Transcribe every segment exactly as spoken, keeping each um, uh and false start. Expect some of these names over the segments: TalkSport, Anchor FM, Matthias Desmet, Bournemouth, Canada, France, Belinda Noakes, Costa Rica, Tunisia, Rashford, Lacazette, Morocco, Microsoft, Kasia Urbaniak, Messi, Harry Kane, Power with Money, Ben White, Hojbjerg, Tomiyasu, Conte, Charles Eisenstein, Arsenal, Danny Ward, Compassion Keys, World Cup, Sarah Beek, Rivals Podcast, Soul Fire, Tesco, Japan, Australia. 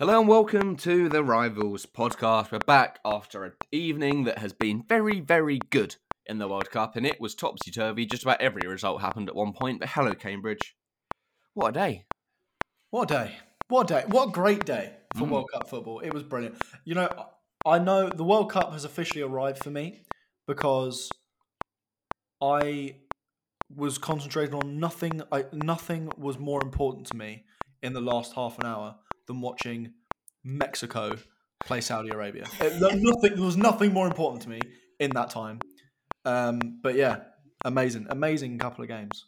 Hello and welcome to the Rivals podcast. We're back after an evening that has been very, very good in the World Cup, and it was topsy-turvy. Just about every result happened at one point. But hello, Cambridge. What a day. What a day. What a day. What a great day for mm. World Cup football. It was brilliant. You know, I know the World Cup has officially arrived for me because I was concentrating on nothing. I, nothing was more important to me in the last half an hour than watching Mexico play Saudi Arabia. It, there, nothing, there was nothing more important to me in that time. Um, but yeah, amazing, amazing couple of games.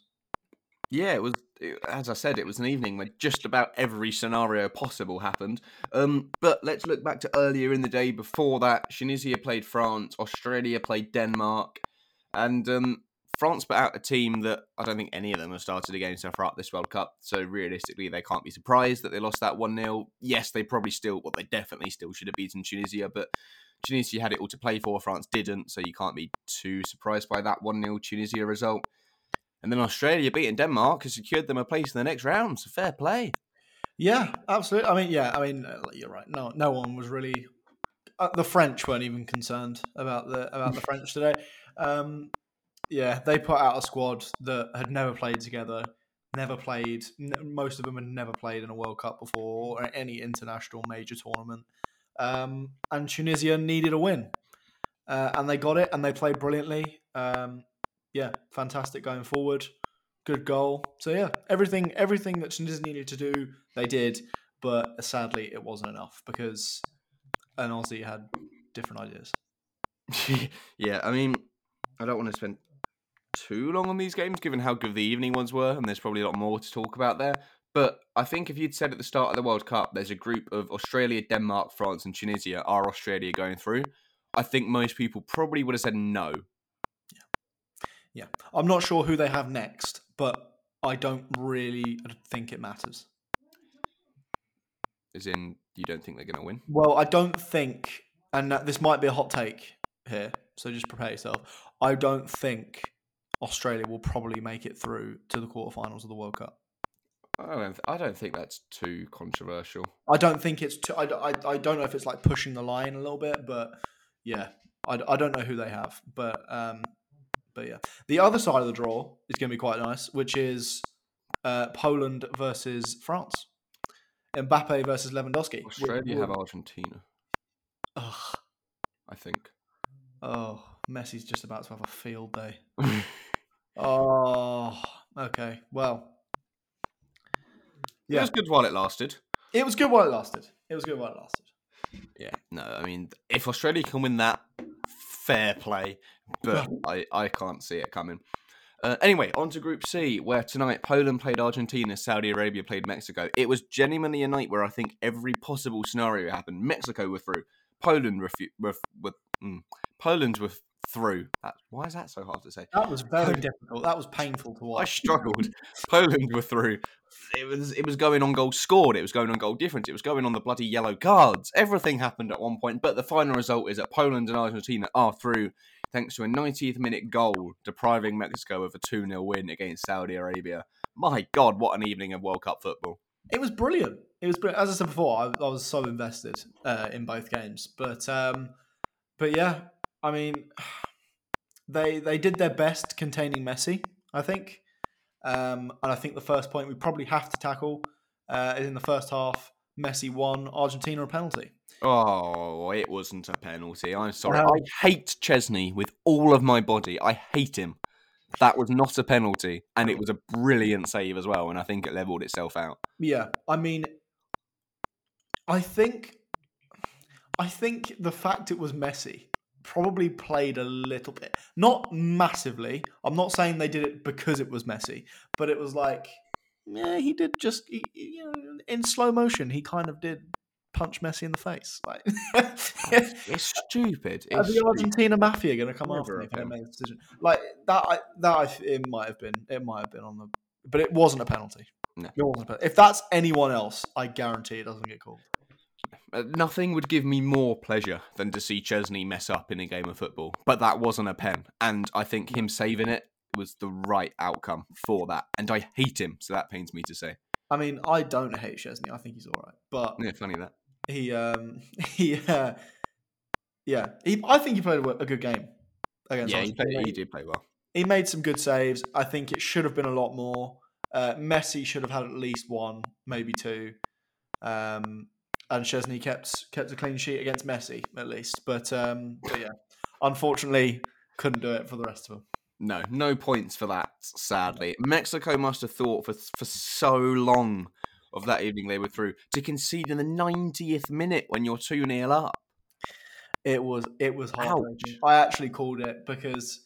Yeah, it was. It, as I said, it was an evening where just about every scenario possible happened. Um, but let's look back to earlier in the day. Before that, Tunisia played France, Australia played Denmark, and um, France put out a team that I don't think any of them have started a game so far at this World Cup, so realistically they can't be surprised that they lost that one nil. Yes, they probably still, well, they definitely still should have beaten Tunisia, but Tunisia had it all to play for, France didn't, so you can't be too surprised by that one nil Tunisia result. And then Australia beating Denmark has secured them a place in the next round, so fair play. Yeah, absolutely. I mean, yeah, I mean, you're right. No, no one was really... Uh, the French weren't even concerned about the about the French today. Um Yeah, they put out a squad that had never played together, never played. N- most of them had never played in a World Cup before or any international major tournament. Um, and Tunisia needed a win. Uh, and they got it, and they played brilliantly. Um, yeah, fantastic going forward. Good goal. So yeah, everything everything that Tunisia needed to do, they did. But sadly, it wasn't enough because an Aussie had different ideas. Yeah, I mean, I don't want to spend too long on these games, given how good the evening ones were, and there's probably a lot more to talk about there. But I think if you'd said at the start of the World Cup, there's a group of Australia, Denmark, France and Tunisia, are Australia going through? I think most people probably would have said no. Yeah, yeah. I'm not sure who they have next, but I don't really I don't think it matters. As in, you don't think they're going to win? Well, I don't think, and this might be a hot take here, so just prepare yourself. I don't think Australia will probably make it through to the quarterfinals of the World Cup. I don't. I don't think that's too controversial. I don't think it's too. I, I, I don't know if it's like pushing the line a little bit, but yeah, I, I don't know who they have, but um, but yeah, the other side of the draw is going to be quite nice, which is uh, Poland versus France, Mbappe versus Lewandowski. Australia have Argentina. Ugh. I think. Oh, Messi's just about to have a field day. Oh, okay. Well, yeah. It was good while it lasted. It was good while it lasted. It was good while it lasted. Yeah, no, I mean, if Australia can win that, fair play, but I, I can't see it coming. Uh, anyway, on to Group C, where tonight Poland played Argentina, Saudi Arabia played Mexico. It was genuinely a night where I think every possible scenario happened. Mexico were through. Poland were... Refu- ref- were mm. Poland were through. That, why is that so hard to say? That was very Poland, difficult. That was painful to watch. I struggled. Poland were through. It was it was going on goal scored. It was going on goal difference. It was going on the bloody yellow cards. Everything happened at one point. But the final result is that Poland and Argentina are through thanks to a ninetieth minute goal depriving Mexico of a two nil win against Saudi Arabia. My God, what an evening of World Cup football. It was brilliant. It was brilliant. As I said before, I, I was so invested uh, in both games. But um, but yeah. I mean, they they did their best containing Messi, I think. Um, and I think the first point we probably have to tackle uh, is in the first half, Messi won Argentina a penalty. Oh, it wasn't a penalty. I'm sorry. No. I hate Chesney with all of my body. I hate him. That was not a penalty. And it was a brilliant save as well. And I think it levelled itself out. Yeah. I mean, I think, I think the fact it was Messi probably played a little bit. Not massively. I'm not saying they did it because it was Messi, but it was like, yeah, he did just, he, you know, in slow motion, he kind of did punch Messi in the face. Like, it's stupid. It's Are the Argentina stupid. Mafia going to come after me if they make a decision? Like, that, I, that I, it might have been, it might have been on the, but it wasn't a penalty. No. It wasn't a penalty. If that's anyone else, I guarantee it doesn't get called. Nothing would give me more pleasure than to see Chesney mess up in a game of football, but that wasn't a pen, and I think him saving it was the right outcome for that, and I hate him, so that pains me to say. I mean, I don't hate Chesney. I think he's all right, but... Yeah, funny that. he um, he uh, yeah, he, I think he played a, a good game against. Yeah, he, played, he did play well. He made some good saves. I think it should have been a lot more. Uh, Messi should have had at least one, maybe two. Um, and Chesney kept kept a clean sheet against Messi at least, but um, but yeah, unfortunately couldn't do it for the rest of them. No, no points for that, sadly. Mexico must have thought for for so long of that evening they were through to concede in the ninetieth minute when you're two nil up. It was it was heartbreaking. I actually called it because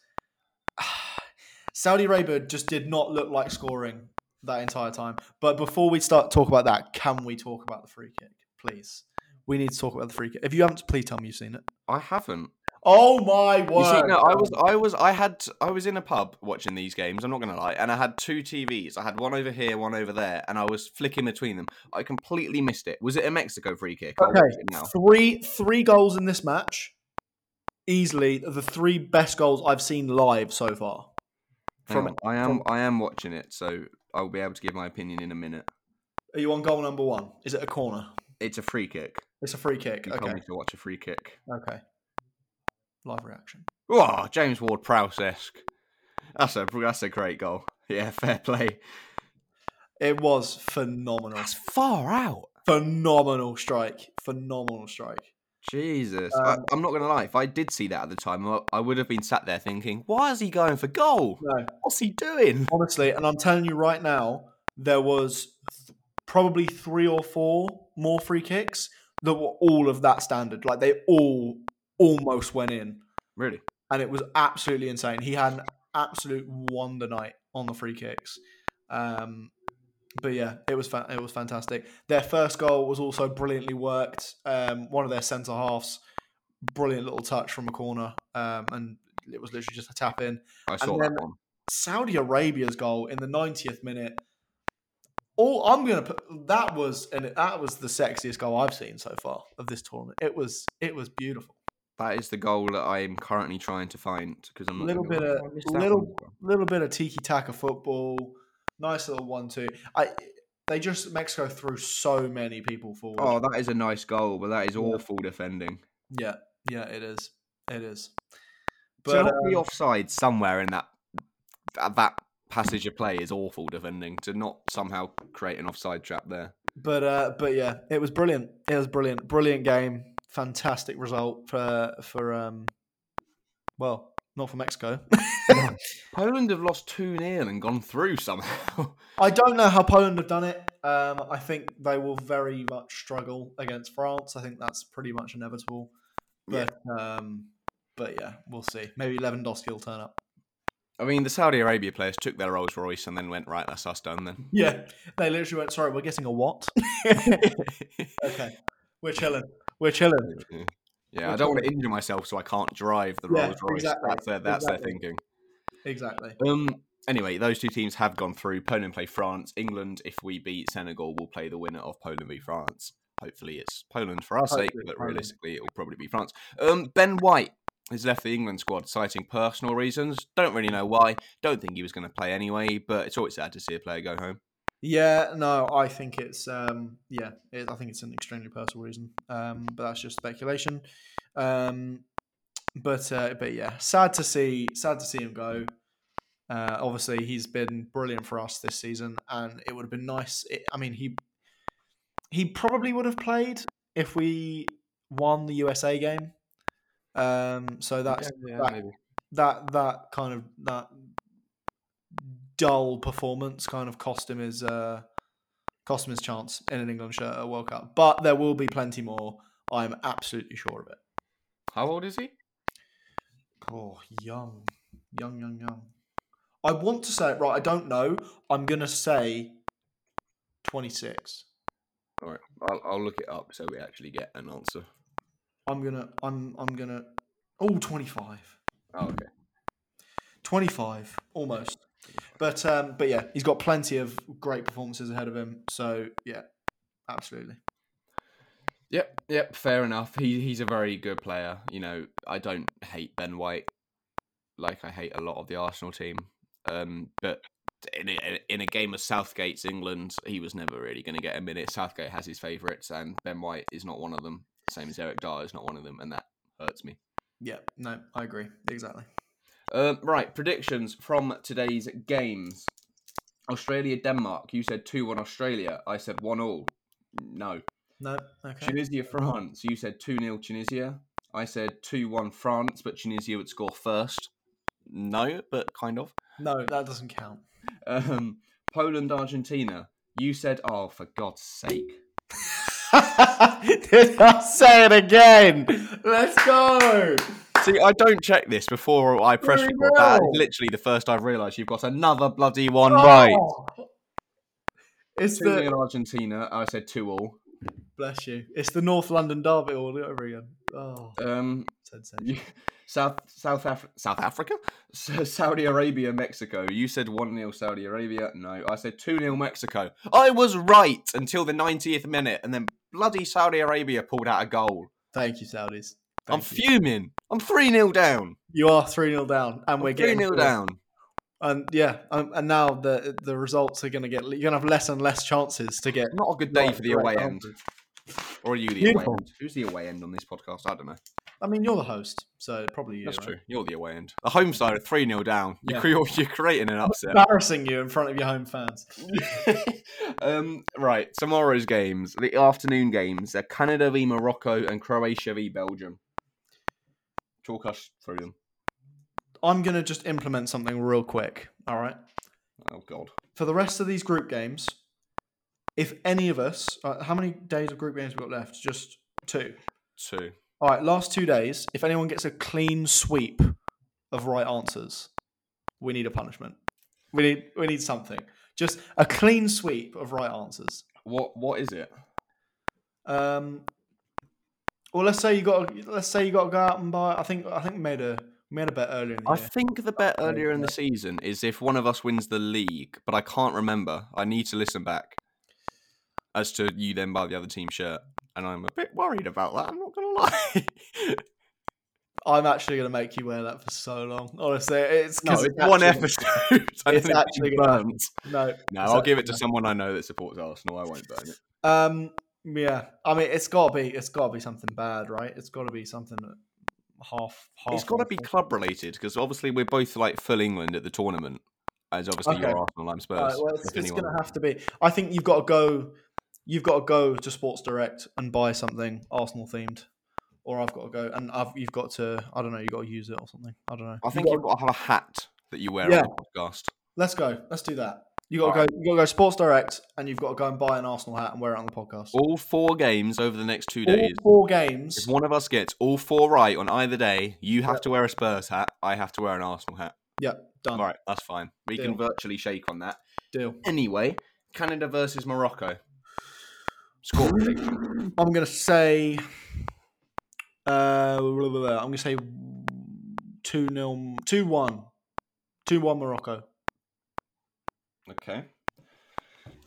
Saudi Arabia just did not look like scoring that entire time. But before we start talk about that, can we talk about the free kick, please? We need to talk about the free kick. If you haven't, please tell me you've seen it. I haven't. Oh my word! You see, no, I was, I was, I had, I was in a pub watching these games. I'm not gonna lie, and I had two T Vs. I had one over here, one over there, and I was flicking between them. I completely missed it. Was it a Mexico free kick? Okay, three, three goals in this match. Easily the three best goals I've seen live so far. From I am, I am watching it, so I'll be able to give my opinion in a minute. Are you on goal number one? Is it a corner? It's a free kick. It's a free kick. You okay. Told me to watch a free kick. Okay. Live reaction. Oh, James Ward-Prowse-esque. That's a, that's a great goal. Yeah, fair play. It was phenomenal. That's far out. Phenomenal strike. Phenomenal strike. Jesus. Um, I, I'm not going to lie. If I did see that at the time, I, I would have been sat there thinking, why is he going for goal? No. What's he doing? Honestly, and I'm telling you right now, there was th- probably three or four more free kicks that were all of that standard. Like, they all... almost went in. Really? And it was absolutely insane. He had an absolute wonder night on the free kicks. Um, but yeah, it was fa- it was fantastic. Their first goal was also brilliantly worked. Um, one of their centre halves, brilliant little touch from a corner. Um, and it was literally just a tap in. I saw and then that one. Saudi Arabia's goal in the ninetieth minute. All I'm gonna put that was and that was the sexiest goal I've seen so far of this tournament. It was it was beautiful. That is the goal that I am currently trying to find because I'm not little bit of little little bit of tiki taka football, nice little one two. I they just Mexico threw so many people forward. Oh, that is a nice goal, but that is awful defending. Yeah, yeah, it is, it is. But to not um, be offside somewhere in that that passage of play is awful defending. To not somehow create an offside trap there. But uh, but yeah, it was brilliant. It was brilliant, brilliant game. Fantastic result for for um, well, not for Mexico. Poland have lost two nil and gone through somehow. I don't know how Poland have done it. Um, I think they will very much struggle against France. I think that's pretty much inevitable. But yeah, um, but yeah, we'll see. Maybe Lewandowski will turn up. I mean, the Saudi Arabia players took their Rolls-Royce and then went, right, that's us done then. Yeah, they literally went, sorry, we're getting a what? Okay, we're chilling. We're chilling. Yeah, We're I don't chilling. want to injure myself, so I can't drive the Rolls yeah, Royce. Exactly. That's their that's exactly. their thinking. Exactly. Um. Anyway, those two teams have gone through. Poland play France. England, if we beat Senegal, will play the winner of Poland v France. Hopefully, it's Poland for our Hopefully, sake, but Poland. Realistically, it will probably be France. Um. Ben White has left the England squad, citing personal reasons. Don't really know why. Don't think he was going to play anyway. But it's always sad to see a player go home. Yeah, no, I think it's um, yeah, it, I think it's an extremely personal reason, um, but that's just speculation. Um, but uh, but yeah, sad to see, sad to see him go. Uh, obviously, he's been brilliant for us this season, and it would have been nice. It, I mean, he he probably would have played if we won the U S A game. Um, so that's yeah, yeah, that, maybe. that that kind of that. dull performance kind of cost him his uh, cost him his chance in an England shirt at a World Cup. But there will be plenty more. I'm absolutely sure of it. How old is he? Oh, young. Young, young, young. I want to say it right. I don't know. I'm going to say twenty-six. All right. I'll, I'll look it up so we actually get an answer. I'm going to... I'm I'm going to... Oh, twenty-five. Oh, okay. twenty-five. Almost. But um, but yeah, he's got plenty of great performances ahead of him. So yeah, absolutely. Yep, yep, fair enough. He he's a very good player. You know, I don't hate Ben White like I hate a lot of the Arsenal team. Um, but in a, in a game of Southgate's England, he was never really going to get a minute. Southgate has his favourites, and Ben White is not one of them. Same as Eric Dyer is not one of them, and that hurts me. Yeah, no, I agree. Exactly. Uh, right, predictions from today's games. Australia-Denmark. You said two one Australia. I said one all. No. No, okay. Tunisia-France. You said two nil Tunisia. I said two one France, but Tunisia would score first. No, but kind of. No, that doesn't count. Um, Poland-Argentina. You said, oh, for God's sake. Did I say it again? Let's go! See, I don't check this before I press record. That is literally the first I've realised you've got another bloody one oh. right. It's the... in Argentina. I said two all. Bless you. It's the North London derby all over again. Oh, um, you, South South Af- South Africa, so Saudi Arabia, Mexico. You said one nil Saudi Arabia. No, I said two nil Mexico. I was right until the ninetieth minute, and then bloody Saudi Arabia pulled out a goal. Thank you, Saudis. Thank I'm you. fuming. I'm three nil down. You are three nil down, and I'm we're getting three nil down. And yeah, um, and now the the results are going to get. You're going to have less and less chances to get. Not a good day for the away end. Or are you the Beautiful. away end? Who's the away end on this podcast? I don't know. I mean, you're the host, so probably you. That's right? true. You're the away end. The home side are three nil down. Yeah. You're, you're creating an upset. I'm embarrassing you in front of your home fans. um, right, tomorrow's games, the afternoon games, are Canada v Morocco and Croatia v Belgium. Talk us through them. I'm going to just implement something real quick, all right? Oh, God. For the rest of these group games, if any of us... Uh, how many days of group games have we got left? Just two? Two. All right, last two days, if anyone gets a clean sweep of right answers, we need a punishment. We need we need something. Just a clean sweep of right answers. What What is it? Um. Well, let's say you got. To, let's say you got to go out and buy. I think. I think we made a. We made a bet earlier in the I year. think the bet earlier in the season is if one of us wins the league, but I can't remember. I need to listen back as to you then buy the other team shirt. And I'm a bit worried about that, I'm not going to lie. I'm actually going to make you wear that for so long. Honestly, it's... No, it's, it's one actually, episode. I it's actually going to burn. No, no I'll give it to someone I know that supports Arsenal. I won't burn it. Um, yeah, I mean, it's got to be It's got to be something bad, right? It's got to be something... That, Half, half. It's got to be club related because obviously we're both like full England at the tournament. As obviously okay. you're Arsenal, I'm Spurs. Right, well, it's it's going to have to be. I think you've got to go. You've got to go to Sports Direct and buy something Arsenal themed, or I've got to go and I've you've got to. I don't know. You've got to use it or something. I don't know. I think you've, you've got, got to have a hat that you wear yeah. on the podcast. Let's go. Let's do that. You got to right. go. You got to go Sports Direct, and you've got to go and buy an Arsenal hat and wear it on the podcast. All four games over the next two days. All four games. If one of us gets all four right on either day, you have yep. to wear a Spurs hat. I have to wear an Arsenal hat. Yep, done. All right, that's fine. We Deal. can virtually shake on that. Deal. Anyway, Canada versus Morocco. Score prediction. I'm gonna say. Uh, blah, blah, blah. I'm gonna say two nil, two one, two one Morocco. Okay.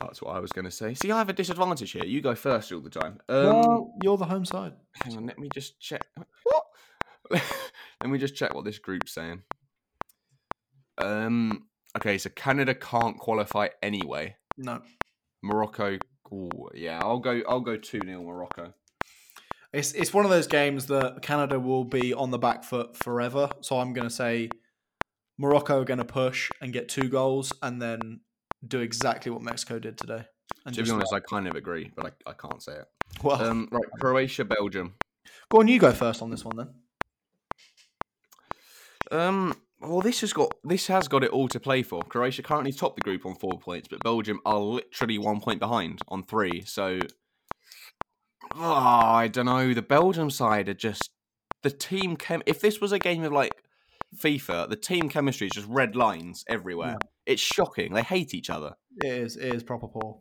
That's what I was going to say. See, I have a disadvantage here. You go first all the time. Um, well, you're the home side. Hang on, let me just check. What? Let me just check what this group's saying. Um. Okay, so Canada can't qualify anyway. No. Morocco. Ooh, yeah, I'll go. I'll go two nil Morocco. It's it's one of those games that Canada will be on the back foot forever. So I'm going to say Morocco are going to push and get two goals, and then do exactly what Mexico did today. And to be honest, start. I kind of agree, but I, I can't say it. Well, um, right, Croatia, Belgium. Go on, you go first on this one then. Um, well, this has got this has got it all to play for. Croatia currently top the group on four points, but Belgium are literally one point behind on three. So, oh, I don't know. The Belgium side are just the team. Chem- if this was a game of like FIFA, the team chemistry is just red lines everywhere. Yeah. It's shocking. They hate each other. It is. It is proper poor.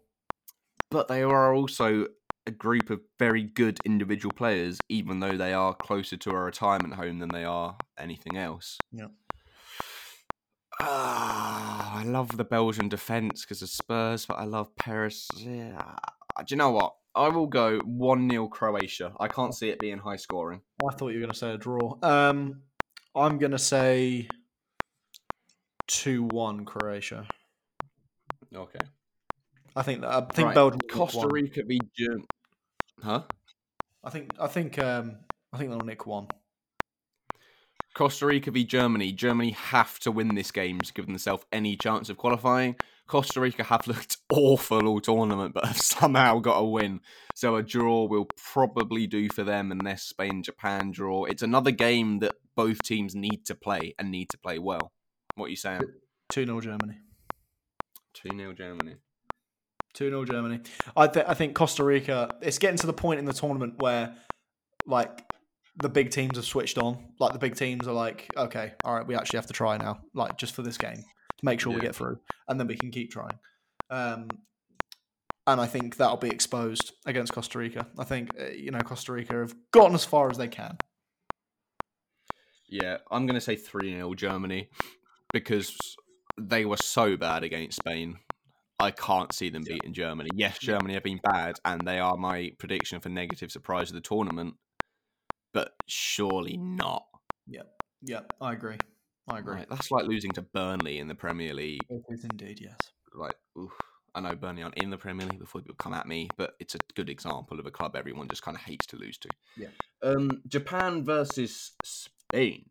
But they are also a group of very good individual players, even though they are closer to a retirement home than they are anything else. Yeah. Ah, I love the Belgian defence because of Spurs, but I love Paris. Yeah. Do you know what? I will go one nil Croatia. I can't see it being high scoring. I thought you were going to say a draw. Um... I'm going to say two one Croatia. Okay. I think that, I think right. Belgium, Costa Rica beat Germany. Huh? I think I think um, I think they'll nick one. Costa Rica v Germany. Germany have to win this game to give themselves any chance of qualifying. Costa Rica have looked awful all tournament, but have somehow got a win. So a draw will probably do for them, unless Spain-Japan draw. It's another game that both teams need to play and need to play well. What are you saying? two nil Germany. two nil Germany. two nil Germany. I, th- I think Costa Rica, it's getting to the point in the tournament where, like, the big teams have switched on. Like, the big teams are like, okay, all right, we actually have to try now, like, just for this game, to make sure yeah. we get through, and then we can keep trying. Um, and I think that'll be exposed against Costa Rica. I think, you know, Costa Rica have gotten as far as they can. Yeah, I'm going to say three nil Germany, because they were so bad against Spain. I can't see them beating yeah. Germany. Yes, Germany have been bad, and they are my prediction for negative surprise of the tournament, but surely not. Yep, yep, I agree. I agree. Right, that's like losing to Burnley in the Premier League. It is indeed, yes. Like, oof. I know Burnley aren't in the Premier League before people come at me, but it's a good example of a club everyone just kind of hates to lose to. Yeah. Um, Japan versus Spain.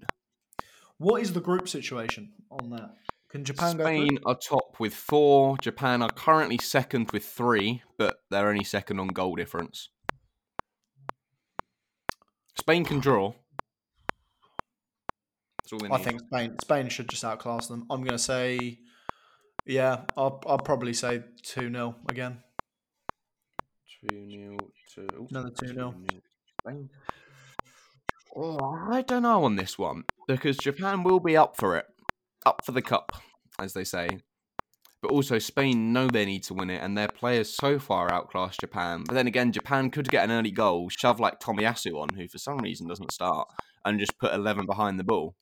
What is the group situation on that? Can Japan Spain go are top with four. Japan are currently second with three, but they're only second on goal difference. Spain can draw. That's all they need. I think Spain Spain should just outclass them. I'm going to say, yeah, I'll, I'll probably say two nil again. two nil to... Another two nil. Spain. Oh, I don't know on this one, because Japan will be up for it. Up for the cup, as they say. But also, Spain know they need to win it, and their players so far outclass Japan. But then again, Japan could get an early goal, shove like Tomiyasu on, who for some reason doesn't start, and just put eleven behind the ball.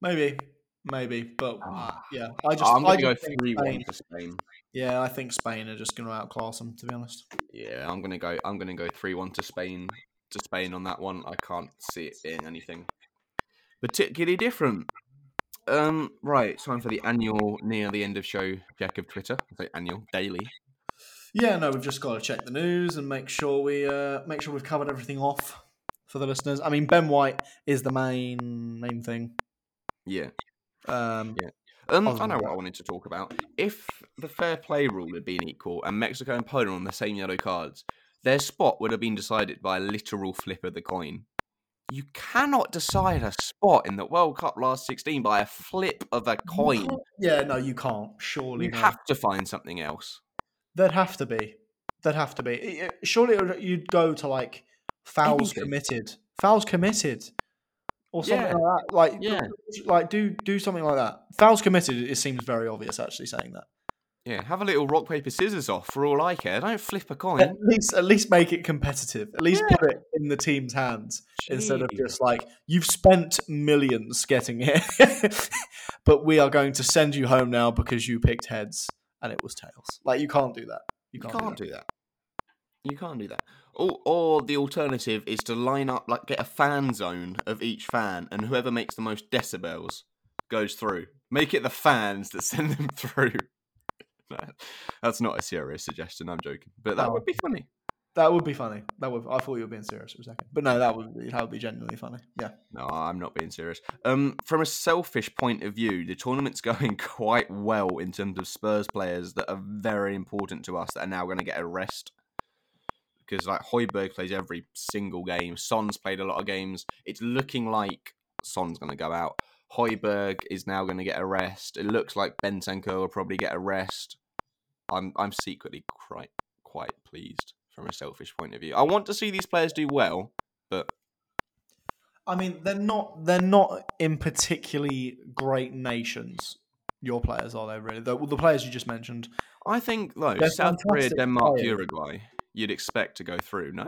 Maybe. Maybe. But, ah. yeah. I just, I'm going to go three one for Spain. Yeah, I think Spain are just going to outclass them, to be honest. Yeah, I'm going to go I'm going to go three one to Spain, to Spain on that one. I can't see it being anything particularly different. Um, right, it's time for the annual near the end of show check of Twitter. I say annual, daily. Yeah, no, we've just got to check the news and make sure we uh, make sure we've covered everything off for the listeners. I mean, Ben White is the main main thing. Yeah. Um, yeah. Um, I know what I wanted to talk about. If the fair play rule had been equal and Mexico and Poland on the same yellow cards, their spot would have been decided by a literal flip of the coin. You cannot decide a spot in the World Cup last sixteen by a flip of a coin. Yeah, no, you can't. Surely you no. have to find something else. There'd have to be. There'd have to be. Surely you'd go to like fouls Anything. committed, fouls committed, or something yeah. like that. Like, yeah. like do do something like that. Fouls committed. It seems very obvious. Actually, saying that. Yeah, have a little rock, paper, scissors off for all I care. Don't flip a coin. At least at least make it competitive. At least yeah. put it in the team's hands. Jeez. Instead of just like, you've spent millions getting here, but we are going to send you home now because you picked heads and it was tails. Like, you can't do that. You can't, you can't do, that. do that. You can't do that. Or, or the alternative is to line up, like get a fan zone of each fan, and whoever makes the most decibels goes through. Make it the fans that send them through. No, that's not a serious suggestion. I'm joking, but that oh, would be funny. That would be funny. That would. I thought you were being serious for a second, but no, that would be, that would be genuinely funny. Yeah. No, I'm not being serious. Um, from a selfish point of view, the tournament's going quite well in terms of Spurs players that are very important to us that are now going to get a rest, because like Hojbjerg plays every single game. Son's played a lot of games. It's looking like Son's going to go out. Hojbjerg is now going to get a rest. It looks like Bentancur will probably get a rest. I'm I'm secretly quite quite pleased from a selfish point of view. I want to see these players do well, but I mean they're not they're not in particularly great nations. Your players are they really? The, well, the players you just mentioned. I think though South Korea, Denmark, players. Uruguay, you'd expect to go through, no?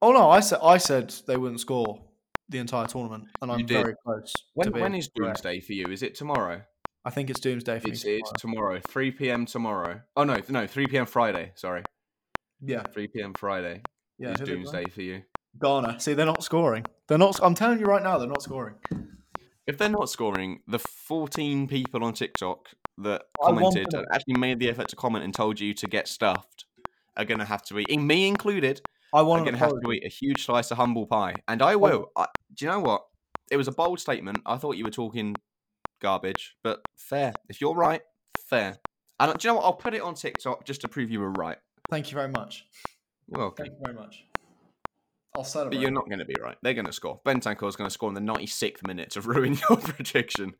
Oh no, I said I said they wouldn't score the entire tournament, and I'm very close. When, when is Doomsday for you? Is it tomorrow? I think it's Doomsday for me. It's, it's tomorrow, three p.m. tomorrow. Oh, no, no, three p.m. Friday, sorry. Yeah. three p.m. Friday yeah, is Doomsday for you. Ghana. See, they're not scoring. They're not. I'm telling you right now, they're not scoring. If they're not scoring, the fourteen people on TikTok that commented and actually made the effort to comment and told you to get stuffed are going to have to eat, me included, I want are going to have to eat a huge slice of humble pie. And I will. I, do you know what? It was a bold statement. I thought you were talking garbage, but fair. If you're right, fair. And do you know what? I'll put it on TikTok just to prove you were right. Thank you very much. You're welcome. Thank you very much. I'll celebrate. But you're not going to be right. They're going to score. Bentancur is going to score in the ninety-sixth minute to ruin your prediction.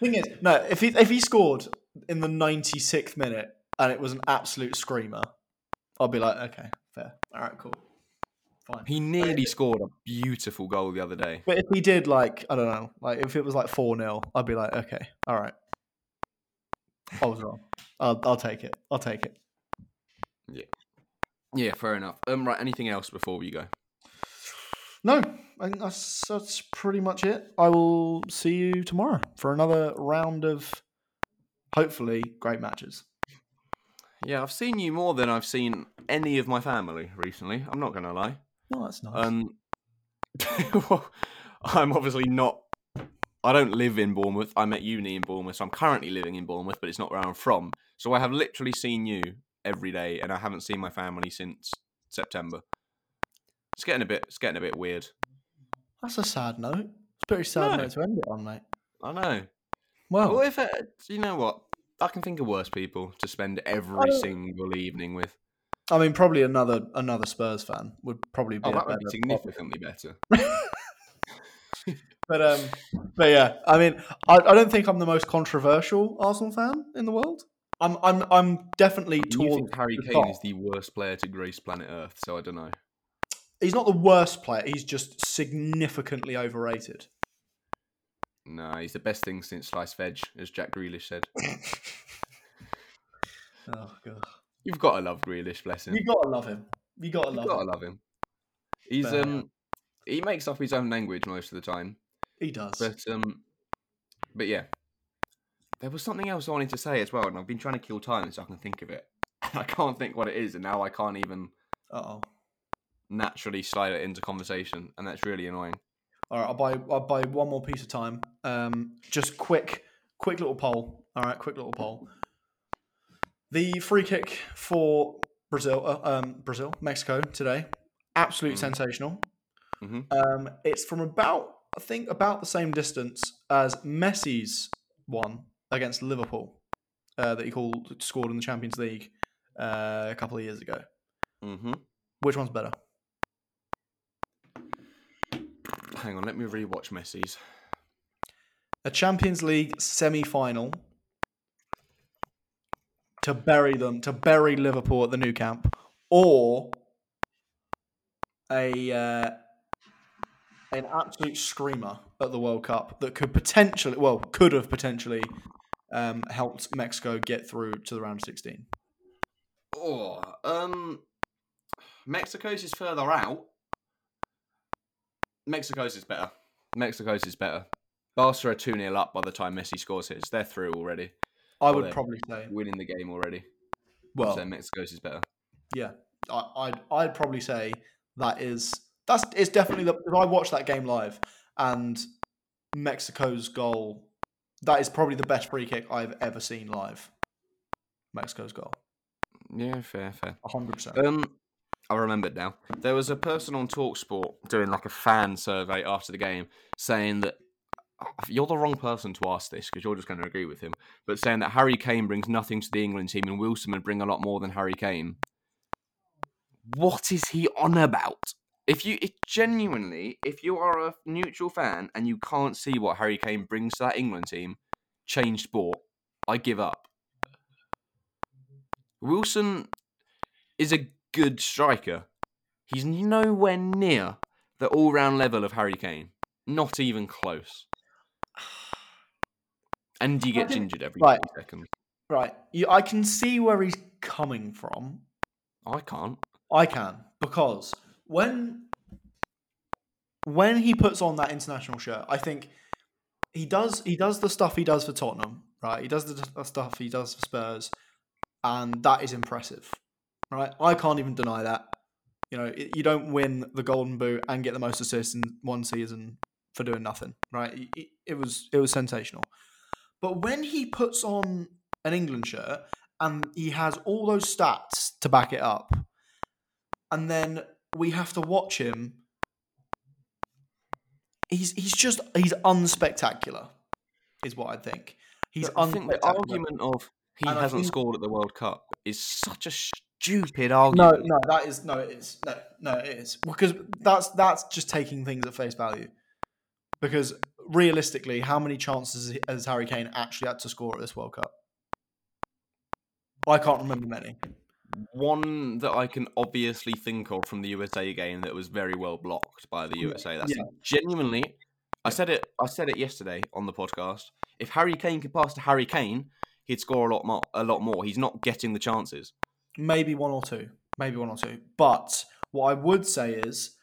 Thing is, no. If he if he scored in the ninety-sixth minute and it was an absolute screamer, I'll be like, okay, fair. All right, cool, fine. He nearly scored a beautiful goal the other day. But if he did, like, I don't know, like if it was like four nil, I'd be like, okay, all right. I was wrong. I'll, I'll take it. I'll take it. Yeah. Yeah, fair enough. Um, right, anything else before we go? No, I think that's, that's pretty much it. I will see you tomorrow for another round of hopefully great matches. Yeah, I've seen you more than I've seen any of my family recently. I'm not going to lie. No, that's nice. Um, well, I'm obviously not... I don't live in Bournemouth. I'm at uni in Bournemouth, so I'm currently living in Bournemouth, but it's not where I'm from. So I have literally seen you every day, and I haven't seen my family since September. It's getting a bit, it's getting a bit weird. That's a sad note. It's a pretty sad no. note to end it on, mate. I know. Well, well if it, you know what? I can think of worse people to spend every single evening with. I mean, probably another another Spurs fan would probably be, oh, that would be significantly better. But um, but yeah, I mean, I, I don't think I'm the most controversial Arsenal fan in the world. I'm I'm I'm definitely towards Harry Kane is the worst player to grace planet Earth. So I don't know. He's not the worst player. He's just significantly overrated. No, he's the best thing since sliced veg, as Jack Grealish said. Oh god, you've got to love Grealish, bless him. You've got to love him. You've got to love. You've got to love him. He's but, um, he makes up his own language most of the time. He does. But um, but yeah, there was something else I wanted to say as well, and I've been trying to kill time so I can think of it. I can't think what it is, and now I can't even. Uh oh. Naturally slide it into conversation, and that's really annoying. All right, I'll buy I'll buy one more piece of time. Um, just quick, quick little poll. All right, quick little poll. The free kick for Brazil, uh, um, Brazil, Mexico today, absolute mm. sensational. Mm-hmm. Um, it's from about I think about the same distance as Messi's one against Liverpool uh, that he called scored in the Champions League uh, a couple of years ago. Mm-hmm. Which one's better? Hang on, let me rewatch Messi's. A Champions League semi-final to bury them, to bury Liverpool at the Nou Camp, or a uh, an absolute screamer at the World Cup that could potentially, well, could have potentially um, helped Mexico get through to the round of sixteen. Oh, um, Mexico's is further out. Mexico's is better. Mexico's is better. Barca are two nil up by the time Messi scores his. They're through already. I or would probably say winning the game already. Well, so Mexico's is better. Yeah, I, I'd I'd probably say that is that's it's definitely the. If I watched that game live and Mexico's goal, that is probably the best free kick I've ever seen live. Mexico's goal. Yeah, fair, fair. A hundred percent. Um. I remembered now. There was a person on TalkSport doing like a fan survey after the game saying that you're the wrong person to ask this because you're just going to agree with him, but saying that Harry Kane brings nothing to the England team and Wilson would bring a lot more than Harry Kane. What is he on about? If you if genuinely, if you are a neutral fan and you can't see what Harry Kane brings to that England team, change sport. I give up. Wilson is a good striker. He's nowhere near the all-round level of Harry Kane. Not even close. And he gets injured every right. second. Right. You, I can see where he's coming from. I can't. I can. Because when when he puts on that international shirt, I think he does he does the stuff he does for Tottenham, right? He does the stuff he does for Spurs, and that is impressive. Right, I can't even deny that. You know, you don't win the Golden Boot and get the most assists in one season for doing nothing. Right, it, it was it was sensational. But when he puts on an England shirt, and he has all those stats to back it up. And then we have to watch him. He's he's just he's unspectacular, is what I think. He's I think the argument of he and hasn't think... scored at the World Cup is such a stupid argument. No, no, that is no, it is no, no, it is because that's that's just taking things at face value. Because realistically, how many chances has Harry Kane actually had to score at this World Cup? I can't remember many. One that I can obviously think of from the U S A game that was very well blocked by the U S A. That's yeah. genuinely, I said it. I said it yesterday on the podcast. If Harry Kane could pass to Harry Kane, he'd score a lot more. A lot more. He's not getting the chances. Maybe one or two. Maybe one or two. But what I would say is,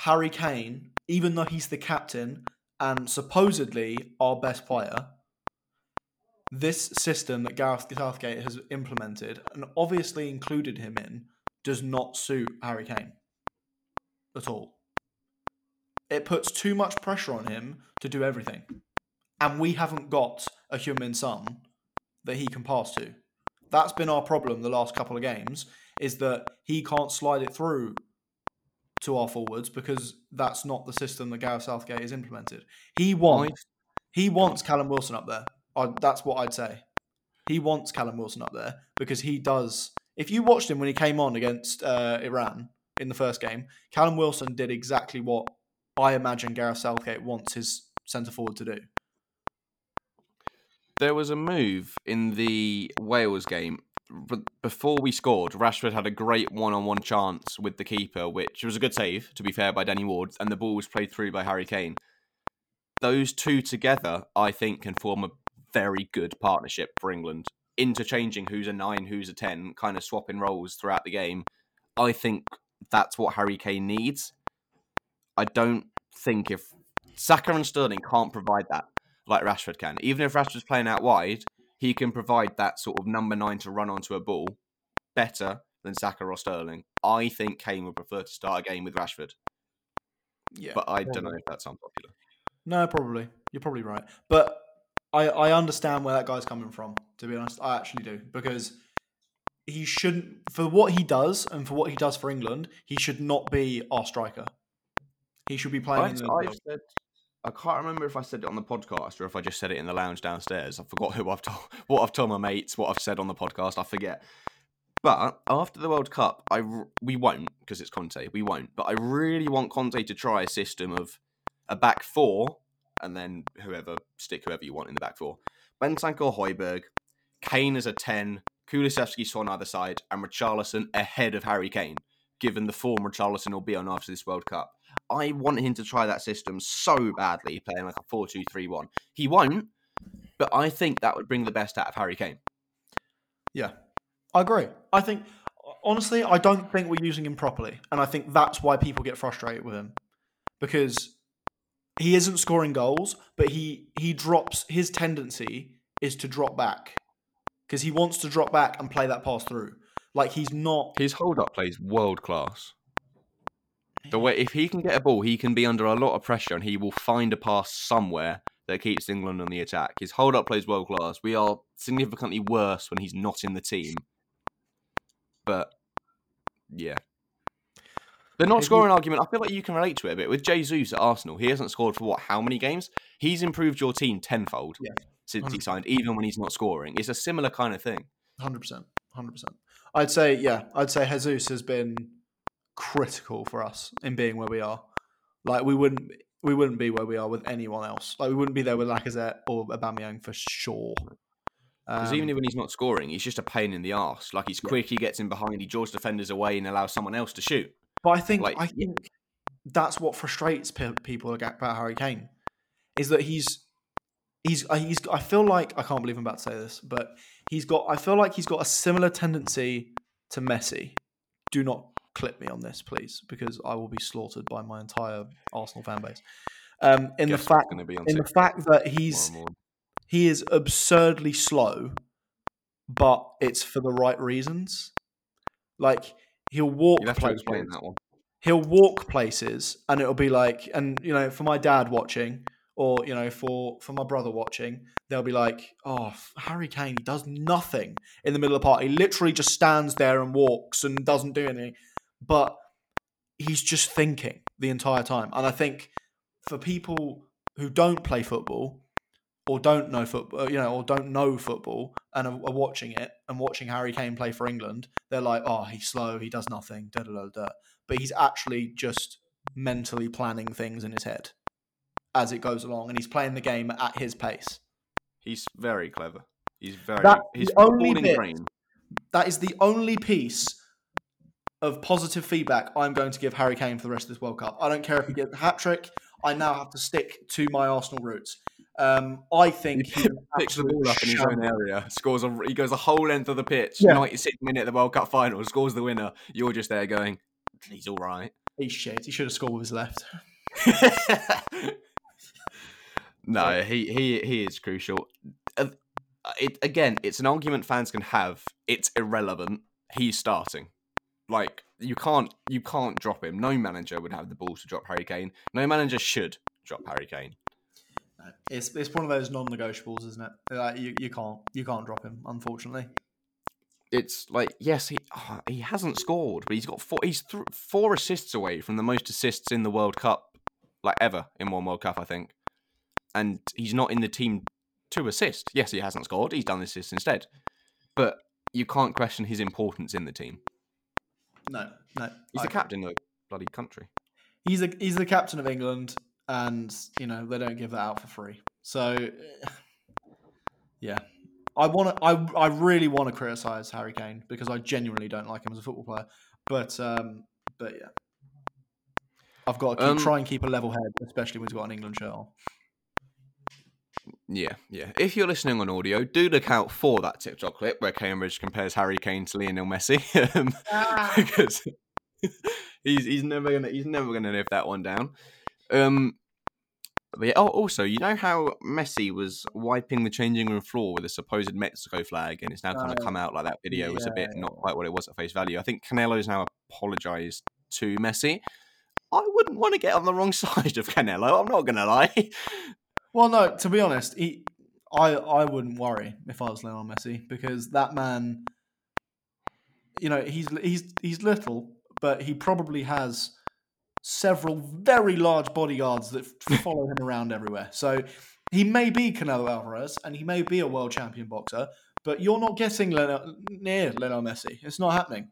Harry Kane, even though he's the captain and supposedly our best player, this system that Gareth Southgate has implemented and obviously included him in does not suit Harry Kane at all. It puts too much pressure on him to do everything. And we haven't got a human son that he can pass to. That's been our problem the last couple of games, is that he can't slide it through to our forwards because that's not the system that Gareth Southgate has implemented. He wants, he wants Callum Wilson up there. I, that's what I'd say. He wants Callum Wilson up there because he does. If you watched him when he came on against uh, Iran in the first game, Callum Wilson did exactly what I imagine Gareth Southgate wants his centre-forward to do. There was a move in the Wales game. Before we scored, Rashford had a great one-on-one chance with the keeper, which was a good save, to be fair, by Danny Ward, and the ball was played through by Harry Kane. Those two together, I think, can form a very good partnership for England. Interchanging who's a nine, who's a ten, kind of swapping roles throughout the game. I think that's what Harry Kane needs. I don't think if Saka and Sterling can't provide that like Rashford can. Even if Rashford's playing out wide, he can provide that sort of number nine to run onto a ball better than Saka or Sterling. I think Kane would prefer to start a game with Rashford. Yeah, but I probably. don't know if that's unpopular. No, probably. You're probably right. But I, I understand where that guy's coming from, to be honest. I actually do. Because he shouldn't, for what he does and for what he does for England, he should not be our striker. He should be playing I, in the I've said, I can't remember if I said it on the podcast or if I just said it in the lounge downstairs. I forgot who I've told, what I've told my mates, what I've said on the podcast. I forget. But after the World Cup, I, we won't, because it's Conte. We won't. But I really want Conte to try a system of a back four, and then whoever, stick whoever you want in the back four. Bentancur or Hojbjerg, Kane as a ten, Kulusevski on either side, and Richarlison ahead of Harry Kane, given the form Richarlison will be on after this World Cup. I want him to try that system so badly, playing like a four two three one. He won't, but I think that would bring the best out of Harry Kane. Yeah, I agree. I think, honestly, I don't think we're using him properly, and I think that's why people get frustrated with him. Because he isn't scoring goals, but he, he drops. His tendency is to drop back because he wants to drop back and play that pass through. Like he's not. His hold up play is world class. The way if he can get a ball, he can be under a lot of pressure and he will find a pass somewhere that keeps England on the attack. His hold up play is world class. We are significantly worse when he's not in the team. But yeah. The not scoring argument, I feel like you can relate to it a bit. With Jesus at Arsenal, he hasn't scored for what, how many games? He's improved your team tenfold yeah. since he signed, even when he's not scoring. It's a similar kind of thing. one hundred percent. one hundred percent. I'd say, yeah, I'd say Jesus has been critical for us in being where we are. Like, we wouldn't we wouldn't be where we are with anyone else. Like, we wouldn't be there with Lacazette or Aubameyang for sure. Because um, even when he's not scoring, he's just a pain in the arse. Like, he's quick, he gets in behind, he draws defenders away and allows someone else to shoot. But I think like, I think yeah. that's what frustrates pe- people about Harry Kane, is that he's he's he's. I feel like I can't believe I'm about to say this, but he's got. I feel like he's got a similar tendency to Messi. Do not clip me on this, please, because I will be slaughtered by my entire Arsenal fan base. Um, in Guess the fact, in the fact that he's more more. he is absurdly slow, but it's for the right reasons, like. He'll walk places. That one. He'll walk places, and it'll be like, and you know, for my dad watching, or, you know, for, for my brother watching, they'll be like, oh, Harry Kane does nothing in the middle of the party. He literally just stands there and walks and doesn't do anything. But he's just thinking the entire time. And I think for people who don't play football or don't know football, you know, or don't know football and are, are watching it and watching Harry Kane play for England, they're like, oh, he's slow, he does nothing, da da da da. But he's actually just mentally planning things in his head as it goes along, and he's playing the game at his pace. He's very clever. He's very. That, his only bit, brain. That is the only piece of positive feedback I'm going to give Harry Kane for the rest of this World Cup. I don't care if he gets a hat trick. I now have to stick to my Arsenal roots. Um, I think he, he picks the ball up in his own area, scores. A, he goes the whole length of the pitch. Yeah. ninety-sixth minute of the World Cup final, scores the winner. You're just there going, he's all right. He's shit. He should have scored with his left. No, he, he he is crucial. Uh, it, again, it's an argument fans can have. It's irrelevant. He's starting. Like you can't you can't drop him. No manager would have the balls to drop Harry Kane. No manager should drop Harry Kane. No, it's it's one of those non-negotiables, isn't it? Like you, you can't you can't drop him. Unfortunately, it's like yes, he oh, he hasn't scored, but he's got four he's th- four assists away from the most assists in the World Cup, like ever in one World Cup, I think. And he's not in the team to assist. Yes, he hasn't scored. He's done assists instead. But you can't question his importance in the team. No, no. He's the captain of the bloody country. He's a, he's the captain of England, and, you know, they don't give that out for free. So, yeah. I want to. I, I really want to criticise Harry Kane because I genuinely don't like him as a football player. But, um, but yeah. I've got to keep, um, try and keep a level head, especially when he's got an England shirt on. Yeah, yeah. If you're listening on audio, do look out for that TikTok clip where Cambridge compares Harry Kane to Lionel Messi, um, ah. because he's he's never gonna he's never gonna live that one down. Um, but yeah, oh, also, you know how Messi was wiping the changing room floor with a supposed Mexico flag, and it's now kind of come out like that video yeah. was a bit not quite what it was at face value. I think Canelo's now apologised to Messi. I wouldn't want to get on the wrong side of Canelo. I'm not gonna lie. Well, no, to be honest, he, I, I wouldn't worry if I was Lionel Messi because that man, you know, he's he's he's little, but he probably has several very large bodyguards that follow him around everywhere. So he may be Canelo Alvarez and he may be a world champion boxer, but you're not getting Leno, near Lionel Messi. It's not happening.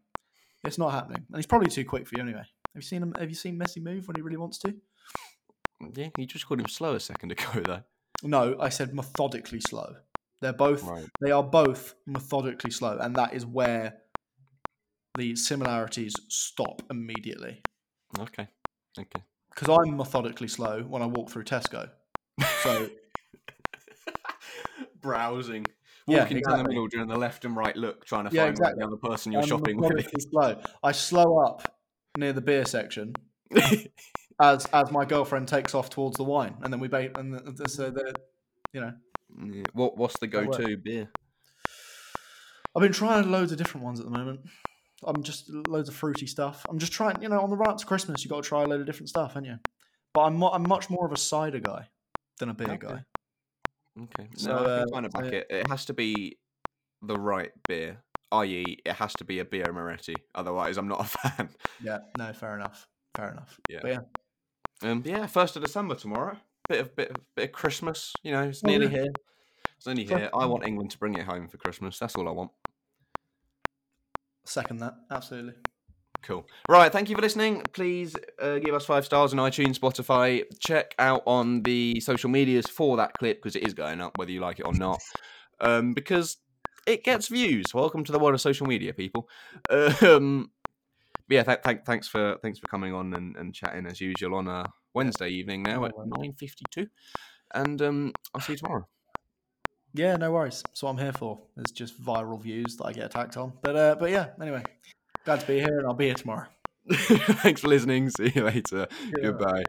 It's not happening, and he's probably too quick for you anyway. Have you seen him? Have you seen Messi move when he really wants to? Yeah, you just called him slow a second ago, though. No, I said methodically slow. They're both, right. They are both methodically slow, and that is where the similarities stop immediately. Okay, okay. Because I'm methodically slow when I walk through Tesco. So browsing, walking yeah, exactly. down the middle during the left and right look, trying to yeah, find exactly. the other person you're I'm shopping with. Slow. I slow up near the beer section. As as my girlfriend takes off towards the wine, and then we bait, and the, the, so the, you know, yeah. what what's the go-to beer? I've been trying loads of different ones at the moment. I'm just loads of fruity stuff. I'm just trying, you know, on the run up to Christmas, you got to try a load of different stuff, haven't you? But I'm mo- I'm much more of a cider guy than a beer okay. guy. Okay, so no, uh, kind of back it. It has to be the right beer, that is, it has to be a beer Moretti. Otherwise, I'm not a fan. Yeah, no, fair enough, fair enough. Yeah. But yeah. Um, yeah, first of December tomorrow. Bit of bit of, bit of Christmas, you know. It's nearly here. It's nearly here. I want England to bring it home for Christmas. That's all I want. Second that, absolutely. Cool. Right, thank you for listening. Please uh, give us five stars on iTunes, Spotify. Check out on the social medias for that clip because it is going up, whether you like it or not. Um, because it gets views. Welcome to the world of social media, people. Um, Yeah, th- th- thanks for thanks for coming on and, and chatting as usual on a Wednesday evening now at nine fifty-two, and um, I'll see you tomorrow. Yeah, no worries. That's what I'm here for. It's just viral views that I get attacked on. But uh, but yeah, anyway, glad to be here, and I'll be here tomorrow. Thanks for listening. See you later. Yeah. Goodbye.